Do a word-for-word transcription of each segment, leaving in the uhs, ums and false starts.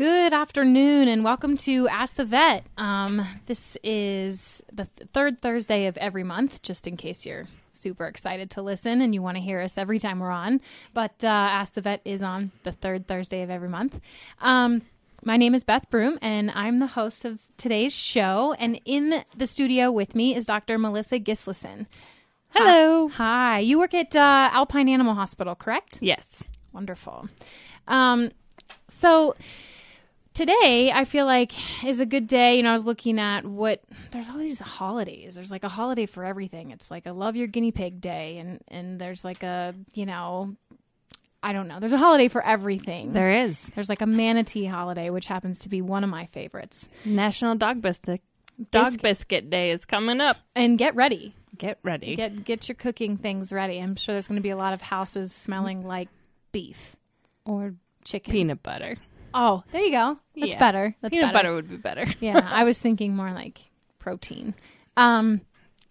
Good afternoon and welcome to Ask the Vet. Um, this is the th- third Thursday of every month, just in case you're super excited to listen and you want to hear us every time we're on. But uh, Ask the Vet is on the third Thursday of every month. Um, my name is Beth Broome and I'm the host of today's show. And in the studio with me is Doctor Melissa Gisleson. Hello. Hi. Hi. You work at uh, Alpine Animal Hospital, correct? Yes. Wonderful. Um, so... Today, I feel like is a good day. You know, I was looking at what there's all these holidays. There's like a holiday for everything. It's like a Love Your Guinea Pig Day, and and there's like a you know, I don't know. There's a holiday for everything. There is. There's like a manatee holiday, which happens to be one of my favorites. National Dog Biscuit Dog Biscuit, Biscuit Day is coming up, and get ready. Get ready. Get get your cooking things ready. I'm sure there's going to be a lot of houses smelling like beef or chicken, peanut butter. Oh, there you go. That's yeah. better. That's Peanut better. butter would be better. Yeah, I was thinking more like protein. Um,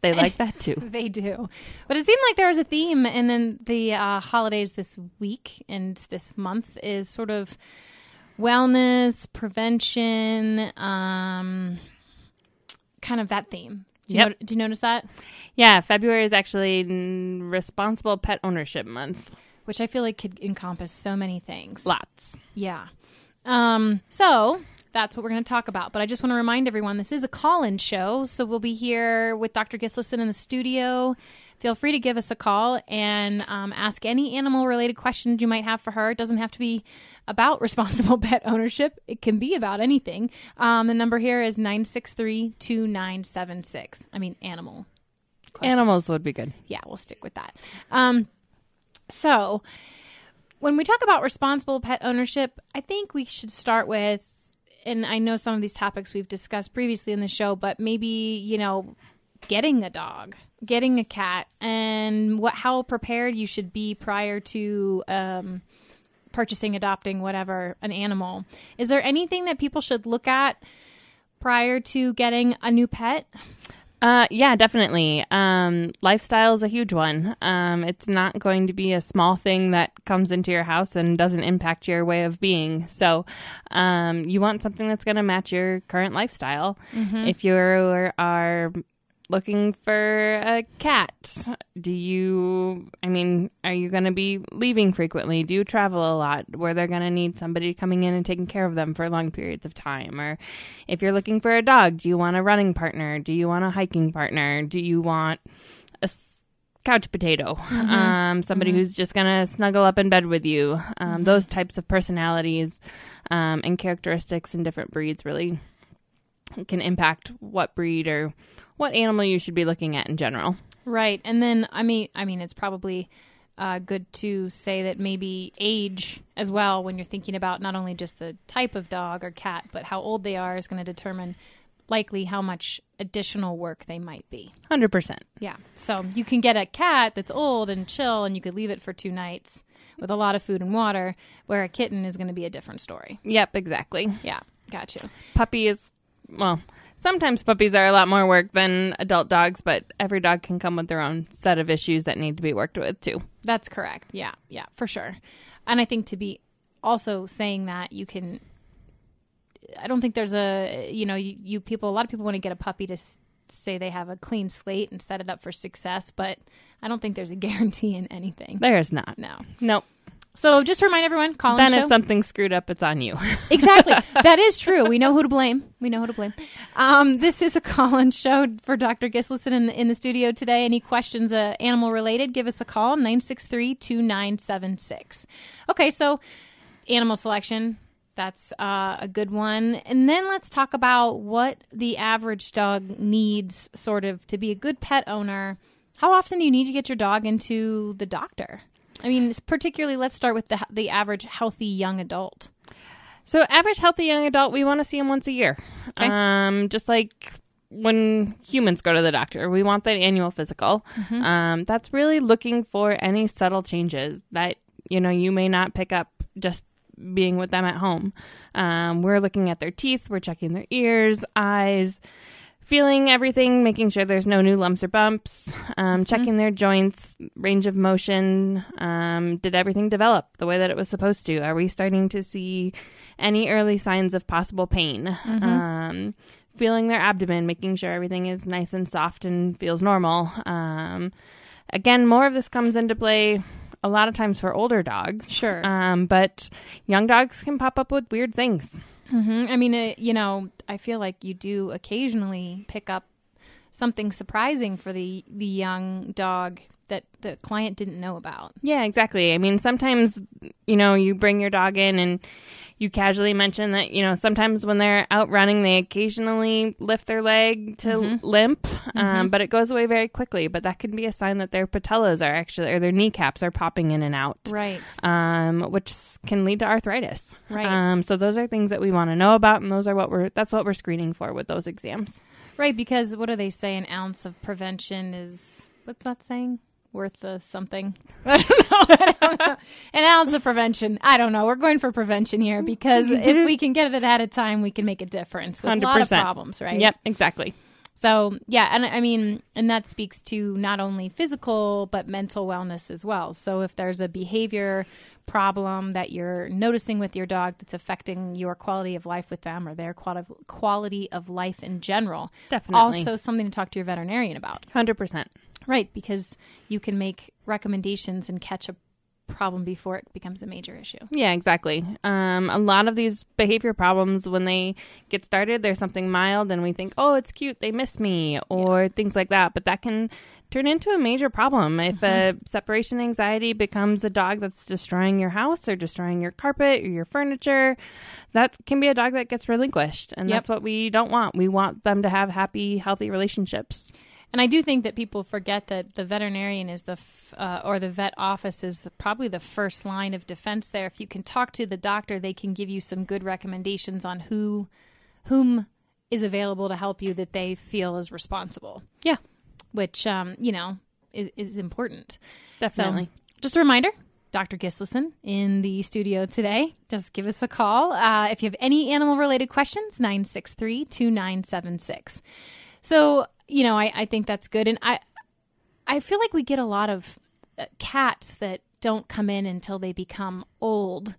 they like that too. They do. But it seemed like there was a theme. And then the uh, holidays this week and this month is sort of wellness, prevention, um, kind of that theme. Do you, yep. no- do you notice that? Yeah, February is actually Responsible Pet Ownership Month, which I feel like could encompass so many things. Lots. Yeah. Um, so that's what we're going to talk about. But I just want to remind everyone, this is a call-in show. So we'll be here with Doctor Gisleson in the studio. Feel free to give us a call and um, ask any animal-related questions you might have for her. It doesn't have to be about responsible pet ownership. It can be about anything. Um, the number here is nine six three, two nine seven six. I mean, animal questions. Animals would be good. Yeah, we'll stick with that. Um, so... When we talk about responsible pet ownership, I think we should start with, and I know some of these topics we've discussed previously in the show, but maybe, you know, getting a dog, getting a cat, and what how prepared you should be prior to um, purchasing, adopting, whatever, an animal. Is there anything that people should look at prior to getting a new pet? Uh, yeah, definitely. Um, lifestyle is a huge one. Um, it's not going to be a small thing that comes into your house and doesn't impact your way of being. So, um, you want something that's going to match your current lifestyle. Mm-hmm. If you are looking for a cat, do you, I mean, are you going to be leaving frequently? Do you travel a lot where they're going to need somebody coming in and taking care of them for long periods of time? Or if you're looking for a dog, do you want a running partner? Do you want a hiking partner? Do you want a couch potato? Mm-hmm. Um, somebody mm-hmm. who's just going to snuggle up in bed with you. Um, mm-hmm. Those types of personalities um, and characteristics in different breeds really can impact what breed or what animal you should be looking at in general. Right. And then, I mean, I mean, it's probably uh, good to say that maybe age as well, when you're thinking about not only just the type of dog or cat, but how old they are is going to determine likely how much additional work they might be. one hundred percent. Yeah. So you can get a cat that's old and chill and you could leave it for two nights with a lot of food and water, where a kitten is going to be a different story. Yep, exactly. Yeah. Gotcha. Puppy is, well... Sometimes puppies are a lot more work than adult dogs, but every dog can come with their own set of issues that need to be worked with, too. That's correct. Yeah, yeah, for sure. And I think to be also saying that you can, I don't think there's a, you know, you, you people, a lot of people want to get a puppy to s- say they have a clean slate and set it up for success, but I don't think there's a guarantee in anything. There is not. No. Nope. So just remind everyone, call in show. Then if something's screwed up, it's on you. Exactly. That is true. We know who to blame. We know who to blame. Um, this is a call-in show for Doctor Gisleson in, in the studio today. Any questions uh, animal-related, give us a call, nine six three, two nine seven six. Okay, so animal selection, that's uh, a good one. And then let's talk about what the average dog needs sort of to be a good pet owner. How often do you need to get your dog into the doctor? I mean, particularly, let's start with the the average healthy young adult. So average healthy young adult, we want to see them once a year. Okay. Um, just like when humans go to the doctor, we want that annual physical. Mm-hmm. Um, that's really looking for any subtle changes that, you know, you may not pick up just being with them at home. Um, we're looking at their teeth. We're checking their ears, eyes, feeling everything, making sure there's no new lumps or bumps, um, checking mm-hmm. their joints, range of motion. Um, did everything develop the way that it was supposed to? Are we starting to see any early signs of possible pain, mm-hmm. um, feeling their abdomen, making sure everything is nice and soft and feels normal. Um, again, more of this comes into play a lot of times for older dogs. Sure. Um, but young dogs can pop up with weird things. Mm-hmm. I mean, it, you know, I feel like you do occasionally pick up something surprising for the, the young dog that the client didn't know about. Yeah, exactly. I mean, sometimes, you know, you bring your dog in and you casually mention that, you know, sometimes when they're out running, they occasionally lift their leg to mm-hmm. limp, um, mm-hmm. but it goes away very quickly. But that can be a sign that their patellas are actually, or their kneecaps are popping in and out. Right. Um, which can lead to arthritis. Right. Um, so those are things that we want to know about, and those are what we're, that's what we're screening for with those exams. Right, because what do they say? An ounce of prevention is, what's that saying? Worth the something. I don't know. I don't know. An ounce of prevention. I don't know. We're going for prevention here because if we can get it ahead of time, we can make a difference with one hundred percent. A lot of problems, right? Yep, exactly. So, yeah, and I mean, and that speaks to not only physical, but mental wellness as well. So if there's a behavior problem that you're noticing with your dog that's affecting your quality of life with them or their quality of life in general. Definitely. Also something to talk to your veterinarian about. one hundred percent. Right, because you can make recommendations and catch a problem before it becomes a major issue. Yeah, exactly. Um, a lot of these behavior problems, when they get started, there's something mild and we think, oh, it's cute, they miss me, or yeah. things like that. But that can turn into a major problem if mm-hmm. a separation anxiety becomes a dog that's destroying your house or destroying your carpet or your furniture. That can be a dog that gets relinquished, and yep. that's what we don't want. We want them to have happy, healthy relationships. And I do think that people forget that the veterinarian is the f- uh, or the vet office is the, probably the first line of defense there. If you can talk to the doctor, they can give you some good recommendations on who whom is available to help you that they feel is responsible. Yeah. Which, um, you know, is, is important. Definitely. So, just a reminder, Doctor Gisleson in the studio today. Just give us a call. Uh, if you have any animal-related questions, nine six three, two nine seven six. So, you know, I, I think that's good. And I I feel like we get a lot of cats that don't come in until they become old.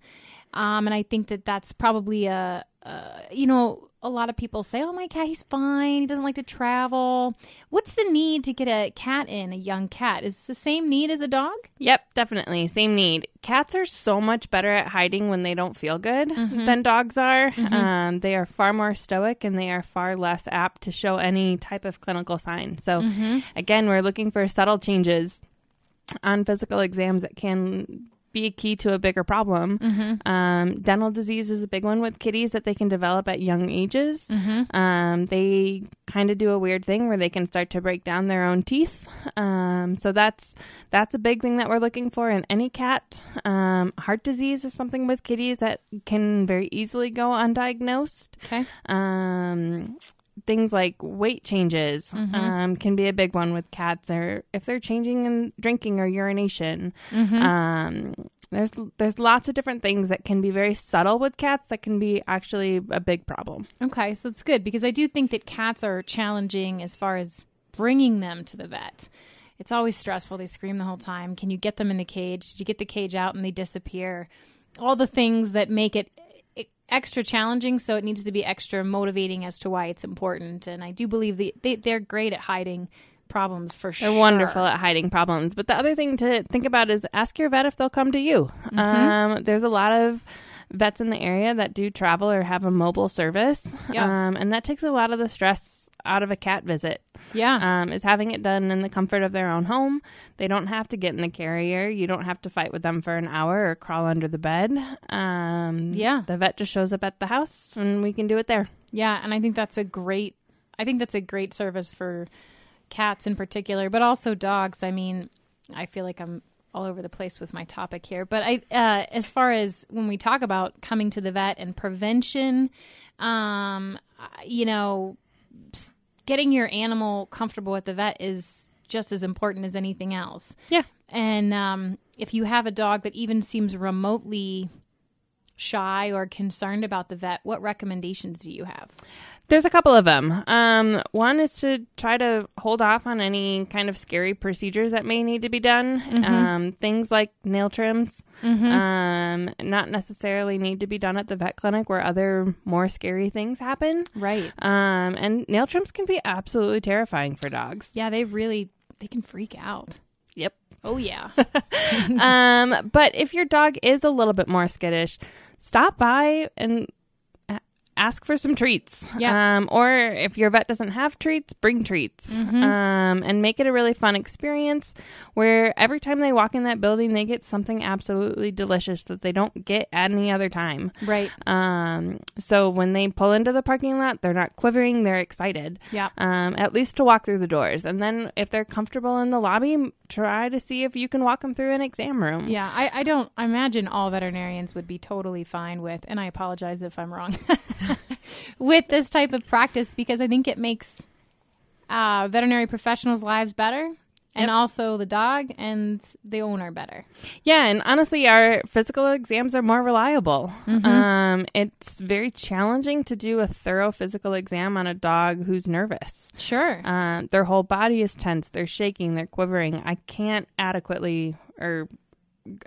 Um, and I think that that's probably a, a, you know, a lot of people say, oh, my cat, he's fine. He doesn't like to travel. What's the need to get a cat in, a young cat? Is it the same need as a dog? Yep, definitely. Same need. Cats are so much better at hiding when they don't feel good mm-hmm. than dogs are. Mm-hmm. Um, they are far more stoic, and they are far less apt to show any type of clinical sign. So, mm-hmm. again, we're looking for subtle changes on physical exams that can be a key to a bigger problem. Mm-hmm. Um, dental disease is a big one with kitties that they can develop at young ages. Mm-hmm. Um, they kind of do a weird thing where they can start to break down their own teeth. Um, so that's that's a big thing that we're looking for in any cat. Um, heart disease is something with kitties that can very easily go undiagnosed. Okay. Um, things like weight changes mm-hmm. um, can be a big one with cats, or if they're changing in drinking or urination. Mm-hmm. Um, there's there's lots of different things that can be very subtle with cats that can be actually a big problem. Okay, so that's good, because I do think that cats are challenging as far as bringing them to the vet. It's always stressful. They scream the whole time. Can you get them in the cage? Did you get the cage out and they disappear? All the things that make it extra challenging, so it needs to be extra motivating as to why it's important. And I do believe the, they, they're great at hiding problems, for sure. They're wonderful at hiding problems. But the other thing to think about is ask your vet if they'll come to you. Mm-hmm. Um, there's a lot of vets in the area that do travel or have a mobile service. Yep. Um, and that takes a lot of the stress out of a cat visit. Yeah. Um, is having it done in the comfort of their own home. They don't have to get in the carrier. You don't have to fight with them for an hour or crawl under the bed. Um, yeah. The vet just shows up at the house and we can do it there. Yeah. And I think that's a great, I think that's a great service for cats in particular, but also dogs. I mean, I feel like I'm all over the place with my topic here. But I, uh, as far as when we talk about coming to the vet and prevention, um, you know, getting your animal comfortable at the vet is just as important as anything else. Yeah. And um, if you have a dog that even seems remotely shy or concerned about the vet, what recommendations do you have? There's a couple of them. Um, one is to try to hold off on any kind of scary procedures that may need to be done. Mm-hmm. Um, things like nail trims mm-hmm. um, not necessarily need to be done at the vet clinic where other more scary things happen. Right. Um, and nail trims can be absolutely terrifying for dogs. Yeah, they really, they can freak out. Yep. Oh, yeah. um, but if your dog is a little bit more skittish, stop by and ask for some treats. Yeah. Um, or if your vet doesn't have treats, bring treats. Mm-hmm. Um, and make it a really fun experience where every time they walk in that building, they get something absolutely delicious that they don't get any other time. Right. Um, so when they pull into the parking lot, they're not quivering. They're excited. Yeah. Um, at least to walk through the doors. And then if they're comfortable in the lobby, try to see if you can walk them through an exam room. Yeah. I, I don't I imagine all veterinarians would be totally fine with, and I apologize if I'm wrong, with this type of practice, because I think it makes uh, veterinary professionals' lives better. And yep. also the dog and the owner better. Yeah, and honestly, our physical exams are more reliable. Mm-hmm. Um, it's very challenging to do a thorough physical exam on a dog who's nervous. Sure. Uh, their whole body is tense. They're shaking. They're quivering. I can't adequately or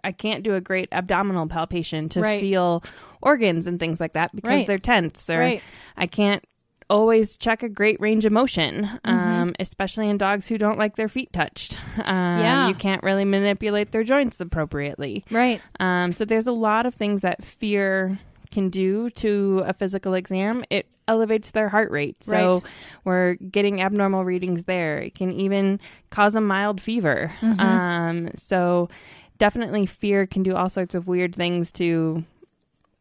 I can't do a great abdominal palpation to right. feel organs and things like that because right. they're tense. Or right. I can't always check a great range of motion, um, mm-hmm. especially in dogs who don't like their feet touched. Um, yeah. You can't really manipulate their joints appropriately. Right. Um, so there's a lot of things that fear can do to a physical exam. It elevates their heart rate. So right. we're getting abnormal readings there. It can even cause a mild fever. Mm-hmm. Um, so definitely fear can do all sorts of weird things to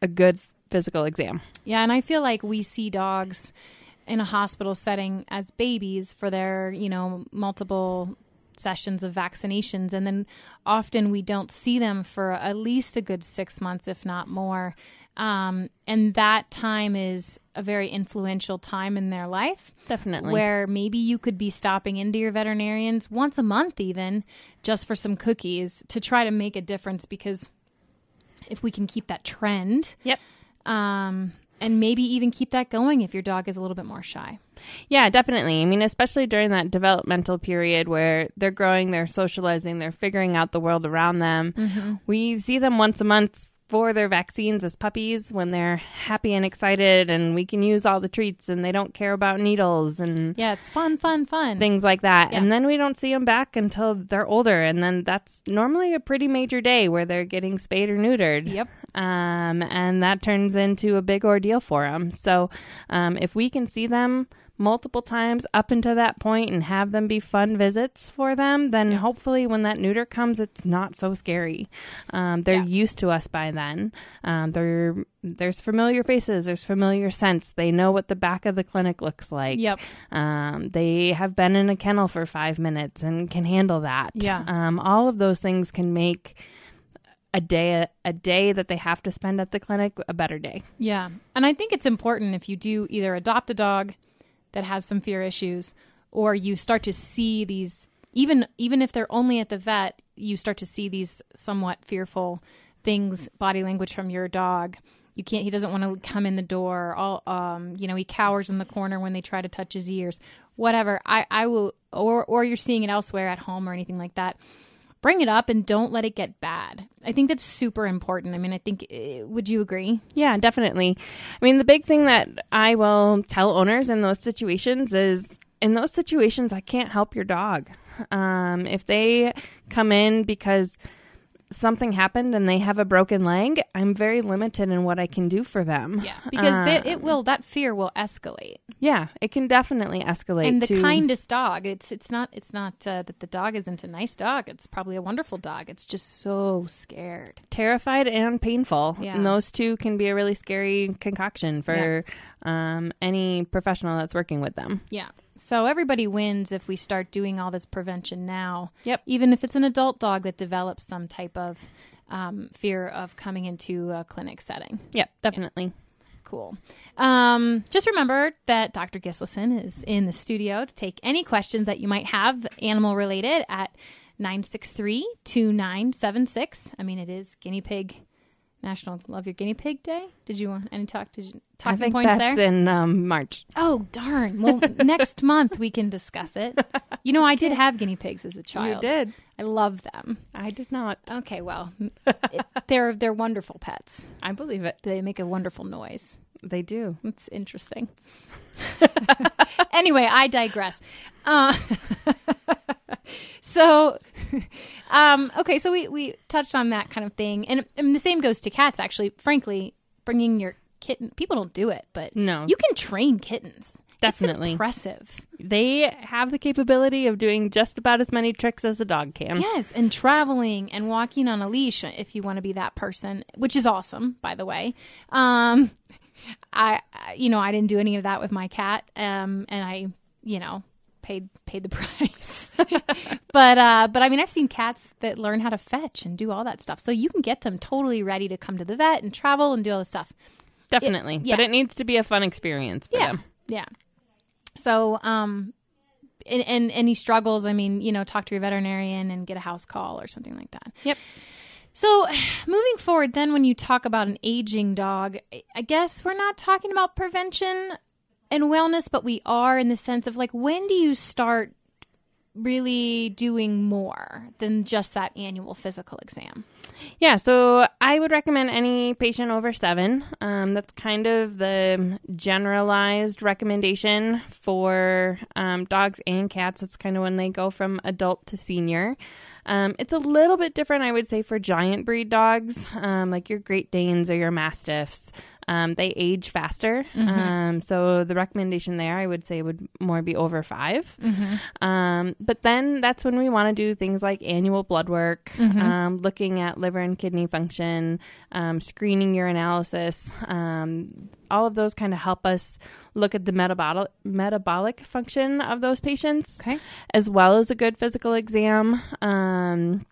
a good physical exam. Yeah. And I feel like we see dogs in a hospital setting as babies for their, you know, multiple sessions of vaccinations. And then often we don't see them for at least a good six months, if not more. Um, and that time is a very influential time in their life. Definitely. Where maybe you could be stopping into your veterinarians once a month, even just for some cookies to try to make a difference, because if we can keep that trend. Yep. Um, and maybe even keep that going if your dog is a little bit more shy. Yeah, definitely. I mean, especially during that developmental period where they're growing, they're socializing, they're figuring out the world around them. Mm-hmm. We see them once a month for their vaccines as puppies when they're happy and excited, and we can use all the treats and they don't care about needles and yeah, it's fun, fun, fun. Things like that. Yeah. And then we don't see them back until they're older. And then that's normally a pretty major day where they're getting spayed or neutered. Yep. Um, and that turns into a big ordeal for them. So um, if we can see them multiple times up until that point and have them be fun visits for them, then yeah. hopefully when that neuter comes, it's not so scary. Um, they're yeah. used to us by then. Um, they're, there's familiar faces, there's familiar scents. They know what the back of the clinic looks like. Yep. Um, they have been in a kennel for five minutes and can handle that. Yeah. Um, all of those things can make a day, a day that they have to spend at the clinic a better day. Yeah. And I think it's important if you do either adopt a dog that has some fear issues, or you start to see these, even even if they're only at the vet, you start to see these somewhat fearful things, body language from your dog. You can't, he doesn't want to come in the door. All, um, you know, he cowers in the corner when they try to touch his ears, whatever. I, I will, or or you're seeing it elsewhere at home or anything like that. Bring it up and don't let it get bad. I think that's super important. I mean, I think, would you agree? Yeah, definitely. I mean, the big thing that I will tell owners in those situations is, in those situations, I can't help your dog. Um, if they come in because something happened and they have a broken leg, I'm very limited in what I can do for them. Yeah, because um, they, it will, that fear will escalate. Yeah, it can definitely escalate. And the to, kindest dog, it's it's not it's not uh, that the dog isn't a nice dog. It's probably a wonderful dog. It's just so scared, terrified, and painful. Yeah. And those two can be a really scary concoction for yeah. um, any professional that's working with them. Yeah. So everybody wins if we start doing all this prevention now. Yep. Even if it's an adult dog that develops some type of um, fear of coming into a clinic setting. Yep, definitely. Yep. Cool. Um, just remember that Doctor Gisleson is in the studio to take any questions that you might have animal related at nine six three, two nine seven six. I mean, it is guinea pig National Love Your Guinea Pig Day. Did you want any talk? Did you, talking I think points that's there? in um, March. Oh, darn. Well, next month we can discuss it. You know, I did have guinea pigs as a child. You did. I love them. I did not. Okay, well, it, they're they're wonderful pets. I believe it. They make a wonderful noise. They do. It's interesting. Anyway, I digress. Uh, so, um, okay, so we, we touched on that kind of thing. And, and the same goes to cats, actually. Frankly, bringing your kitten, people don't do it, but no, you can train kittens. Definitely. It's impressive. They have the capability of doing just about as many tricks as a dog can. Yes, and traveling and walking on a leash if you want to be that person, which is awesome, by the way. Um I, you know, I didn't do any of that with my cat, um, and I, you know, paid paid the price. but, uh, but I mean, I've seen cats that learn how to fetch and do all that stuff. So you can get them totally ready to come to the vet and travel and do all this stuff. Definitely. It, yeah. But it needs to be a fun experience for yeah. them. Yeah. So, um, and, and any struggles, I mean, you know, talk to your veterinarian and get a house call or something like that. Yep. So moving forward, then when you talk about an aging dog, I guess we're not talking about prevention and wellness, but we are in the sense of like, when do you start really doing more than just that annual physical exam? Yeah, so I would recommend any patient over seven. Um, that's kind of the generalized recommendation for um, dogs and cats. That's kind of when they go from adult to senior. Um, it's a little bit different, I would say, for giant breed dogs, um, like your Great Danes or your Mastiffs. Um, they age faster. Mm-hmm. Um, so the recommendation there, I would say, would more be over five. Mm-hmm. Um, but then that's when we want to do things like annual blood work, mm-hmm. um, looking at liver and kidney function, um, screening urinalysis. Um, all of those kind of help us look at the metabolic metabolic function of those patients, okay. as well as a good physical exam. Um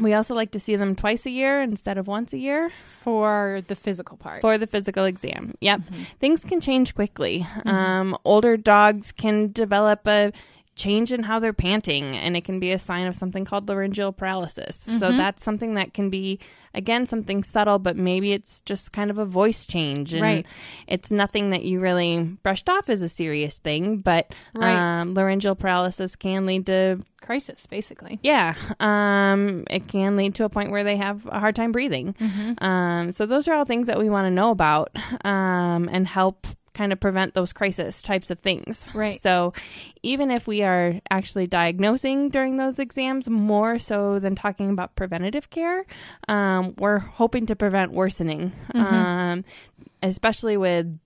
We also like to see them twice a year instead of once a year. For the physical part. For the physical exam. Yep. Mm-hmm. Things can change quickly. Mm-hmm. Um, older dogs can develop a change in how they're panting, and it can be a sign of something called laryngeal paralysis. Mm-hmm. So that's something that can be, again, something subtle, but maybe it's just kind of a voice change. And right. it's nothing that you really brushed off as a serious thing, but right. um, laryngeal paralysis can lead to crisis, basically. Yeah. Um, it can lead to a point where they have a hard time breathing. Mm-hmm. Um, so those are all things that we want to know about um, and help kind of prevent those crisis types of things. Right. So even if we are actually diagnosing during those exams, more so than talking about preventative care, um, we're hoping to prevent worsening, mm-hmm. um, especially with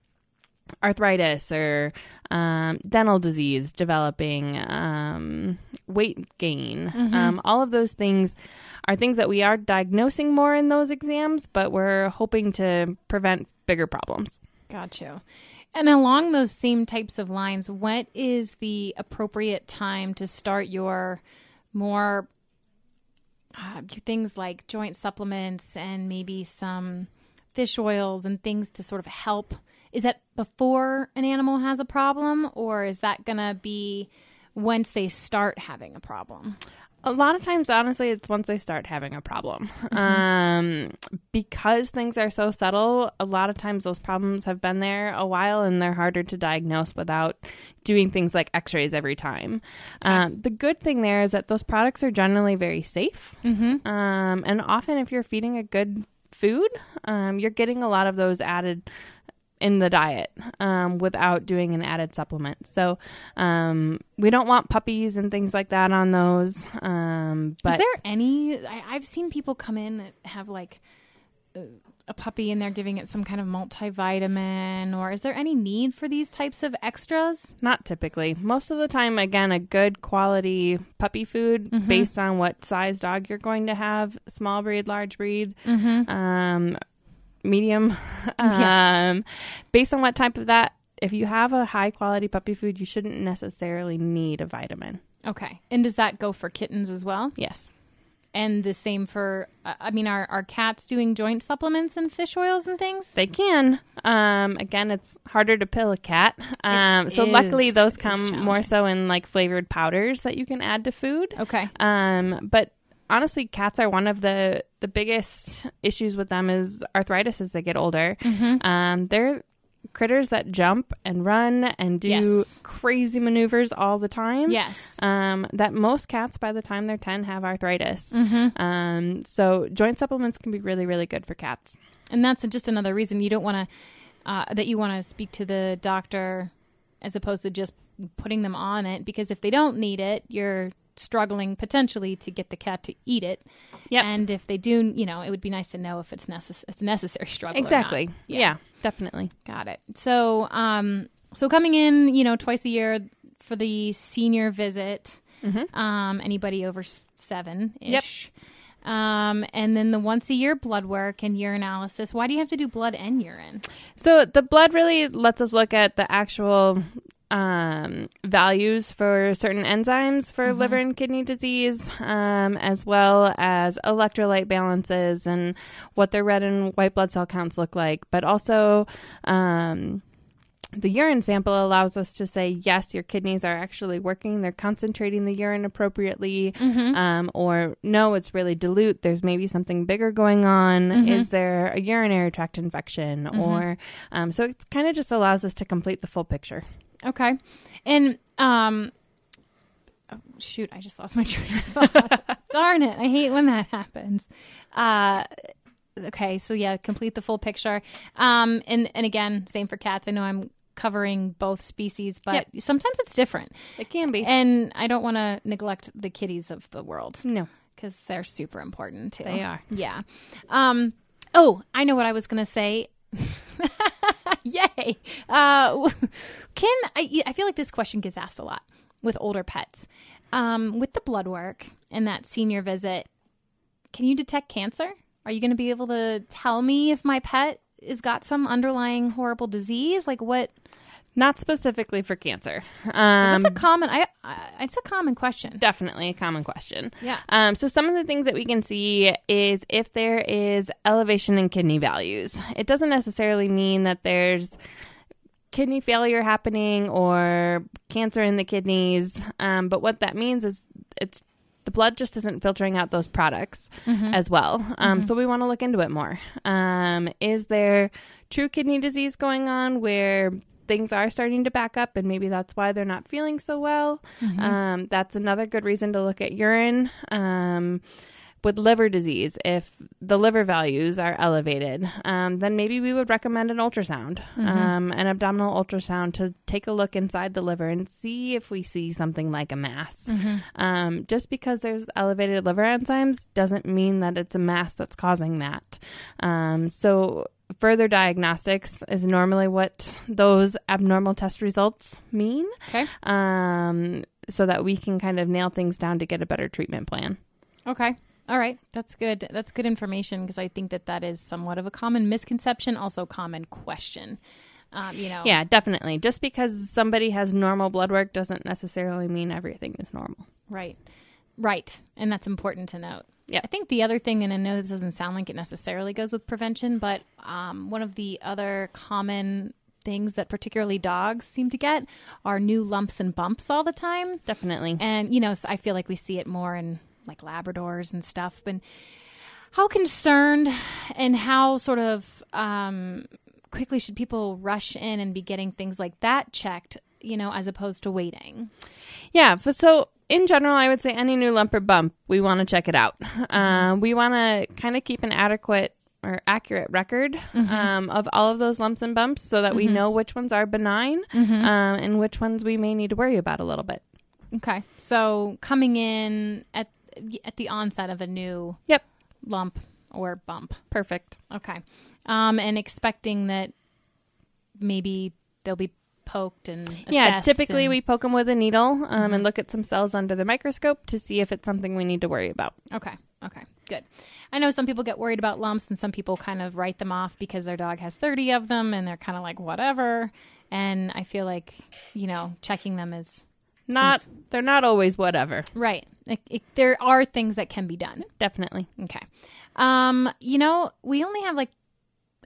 arthritis or um, dental disease developing, um, weight gain. Mm-hmm. Um, all of those things are things that we are diagnosing more in those exams, but we're hoping to prevent bigger problems. Got you. And along those same types of lines, what is the appropriate time to start your more uh, things like joint supplements and maybe some fish oils and things to sort of help? Is that before an animal has a problem, or is that going to be once they start having a problem? A lot of times, honestly, it's once they start having a problem. Mm-hmm. Um, because things are so subtle, a lot of times those problems have been there a while and they're harder to diagnose without doing things like x-rays every time. Okay. Um, the good thing there is that those products are generally very safe. Mm-hmm. Um, and often if you're feeding a good food, um, you're getting a lot of those added in the diet um, without doing an added supplement. So um, we don't want puppies and things like that on those. Um, but is there any, I, I've seen people come in that have like uh, a puppy and they're giving it some kind of multivitamin, or is there any need for these types of extras? Not typically. Most of the time, again, a good quality puppy food mm-hmm. based on what size dog you're going to have, small breed, large breed, mm-hmm. um, medium, um, yeah. based on what type of that, if you have a high quality puppy food, you shouldn't necessarily need a vitamin. Okay. And does that go for kittens as well? Yes. And the same for, uh, I mean, are, are cats doing joint supplements and fish oils and things? They can. Um, again, it's harder to pill a cat. Um, so is, luckily those come more so in like flavored powders that you can add to food. Okay. Um, but honestly, cats are one of the, the biggest issues with them is arthritis as they get older. Mm-hmm. Um, they're critters that jump and run and do yes. crazy maneuvers all the time. Yes. Um, that most cats by the time they're ten have arthritis. Mm-hmm. Um, so joint supplements can be really, really good for cats. And that's just another reason you don't want to, uh, that you want to speak to the doctor as opposed to just putting them on it, because if they don't need it, you're struggling potentially to get the cat to eat it. Yeah. And if they do, you know, it would be nice to know if it's necess- it's necessary struggle. Exactly. Or not. Yeah. yeah, definitely. Got it. So, um, so coming in, you know, twice a year for the senior visit, mm-hmm. um, anybody over seven ish. Yep. Um, and then the once a year blood work and urinalysis. Why do you have to do blood and urine? So the blood really lets us look at the actual um, values for certain enzymes for mm-hmm. liver and kidney disease, um, as well as electrolyte balances and what their red and white blood cell counts look like. But also, um, the urine sample allows us to say, yes, your kidneys are actually working. They're concentrating the urine appropriately. Mm-hmm. Um, or no, it's really dilute. There's maybe something bigger going on. Mm-hmm. Is there a urinary tract infection? Mm-hmm. Or, um, so it kind of just allows us to complete the full picture. Okay. And, um, oh, shoot, I just lost my train of thought. Darn it. I hate when that happens. Uh, okay. So yeah, complete the full picture. Um, and, and again, same for cats. I know I'm covering both species, but yep. sometimes it's different. It can be. And I don't want to neglect the kitties of the world. No. Because they're super important too. They are. Yeah. Um, oh, I know what I was going to say. Yay. Uh, can I, I feel like this question gets asked a lot with older pets. Um, with the blood work and that senior visit, can you detect cancer? Are you going to be able to tell me if my pet has got some underlying horrible disease? Like what? Not specifically for cancer. Um, that's a common. I, I. It's a common question. Definitely a common question. Yeah. Um. So some of the things that we can see is if there is elevation in kidney values. It doesn't necessarily mean that there's kidney failure happening or cancer in the kidneys. Um. But what that means is it's. The blood just isn't filtering out those products mm-hmm. as well. Um, mm-hmm. So we want to look into it more. Um, is there true kidney disease going on where things are starting to back up and maybe that's why they're not feeling so well? Mm-hmm. Um, that's another good reason to look at urine. Um, with liver disease, if the liver values are elevated, um, then maybe we would recommend an ultrasound, mm-hmm. um, an abdominal ultrasound to take a look inside the liver and see if we see something like a mass. Mm-hmm. Um, just because there's elevated liver enzymes doesn't mean that it's a mass that's causing that. Um, so further diagnostics is normally what those abnormal test results mean. Okay. Um, so that we can kind of nail things down to get a better treatment plan. Okay. All right. That's good. That's good information because I think that that is somewhat of a common misconception, also common question. Um, you know. Yeah, definitely. Just because somebody has normal blood work doesn't necessarily mean everything is normal. Right. Right. And that's important to note. Yeah. I think the other thing, and I know this doesn't sound like it necessarily goes with prevention, but um, one of the other common things that particularly dogs seem to get are new lumps and bumps all the time. Definitely. And, you know, so I feel like we see it more in like Labradors and stuff. And how concerned and how sort of um, quickly should people rush in and be getting things like that checked, you know, as opposed to waiting? Yeah. So in general, I would say any new lump or bump, we want to check it out. Uh, we want to kind of keep an adequate or accurate record mm-hmm. um, of all of those lumps and bumps so that mm-hmm. we know which ones are benign mm-hmm. um, and which ones we may need to worry about a little bit. Okay. So coming in at at the onset of a new yep. lump or bump. Perfect. Okay. Um, and expecting that maybe they'll be poked and assessed. Yeah, typically and... we poke them with a needle um, mm-hmm. and look at some cells under the microscope to see if it's something we need to worry about. Okay. Okay. Good. I know some people get worried about lumps and some people kind of write them off because their dog has thirty of them and they're kind of like, whatever. And I feel like, you know, checking them is... Not, they're not always whatever. Right. It, it, there are things that can be done. Definitely. Okay. Um, you know, we only have like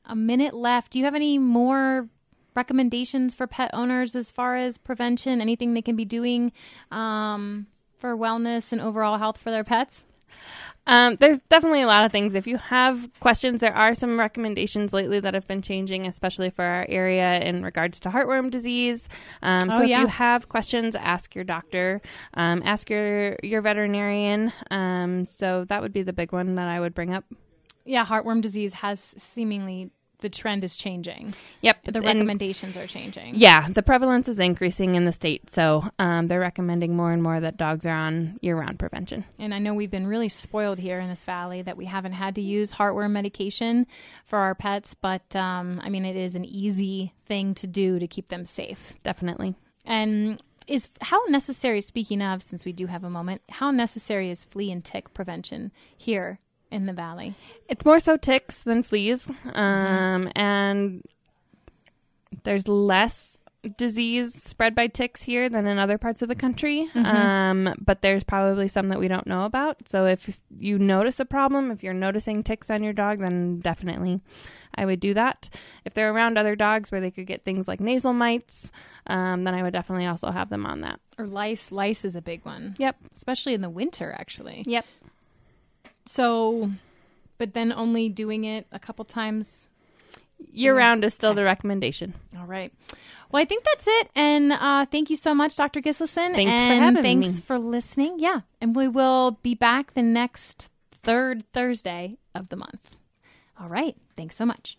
a minute left. Do you have any more recommendations for pet owners as far as prevention, anything they can be doing um, for wellness and overall health for their pets? Um, there's definitely a lot of things. If you have questions, there are some recommendations lately that have been changing, especially for our area in regards to heartworm disease. Um, oh, so if yeah. you have questions, ask your doctor, um, ask your, your veterinarian. Um, so that would be the big one that I would bring up. Yeah. Heartworm disease has seemingly the trend is changing. Yep. The recommendations in, are changing. Yeah. The prevalence is increasing in the state. So um, they're recommending more and more that dogs are on year-round prevention. And I know we've been really spoiled here in this valley that we haven't had to use heartworm medication for our pets. But, um, I mean, it is an easy thing to do to keep them safe. Definitely. And is how necessary, speaking of, since we do have a moment, how necessary is flea and tick prevention here in the valley? It's more so ticks than fleas. Um, mm-hmm. And there's less disease spread by ticks here than in other parts of the country. Mm-hmm. Um, but there's probably some that we don't know about. So if you notice a problem, if you're noticing ticks on your dog, then definitely I would do that. If they're around other dogs where they could get things like nasal mites, um, then I would definitely also have them on that. Or lice. Lice is a big one. Yep. Especially in the winter, actually. Yep. So, but then only doing it a couple times year-round is still okay. The recommendation. All right. Well, I think that's it. And uh, thank you so much, Doctor Gisleson. Thanks and for having thanks me. Thanks for listening. Yeah. And we will be back the next third Thursday of the month. All right. Thanks so much.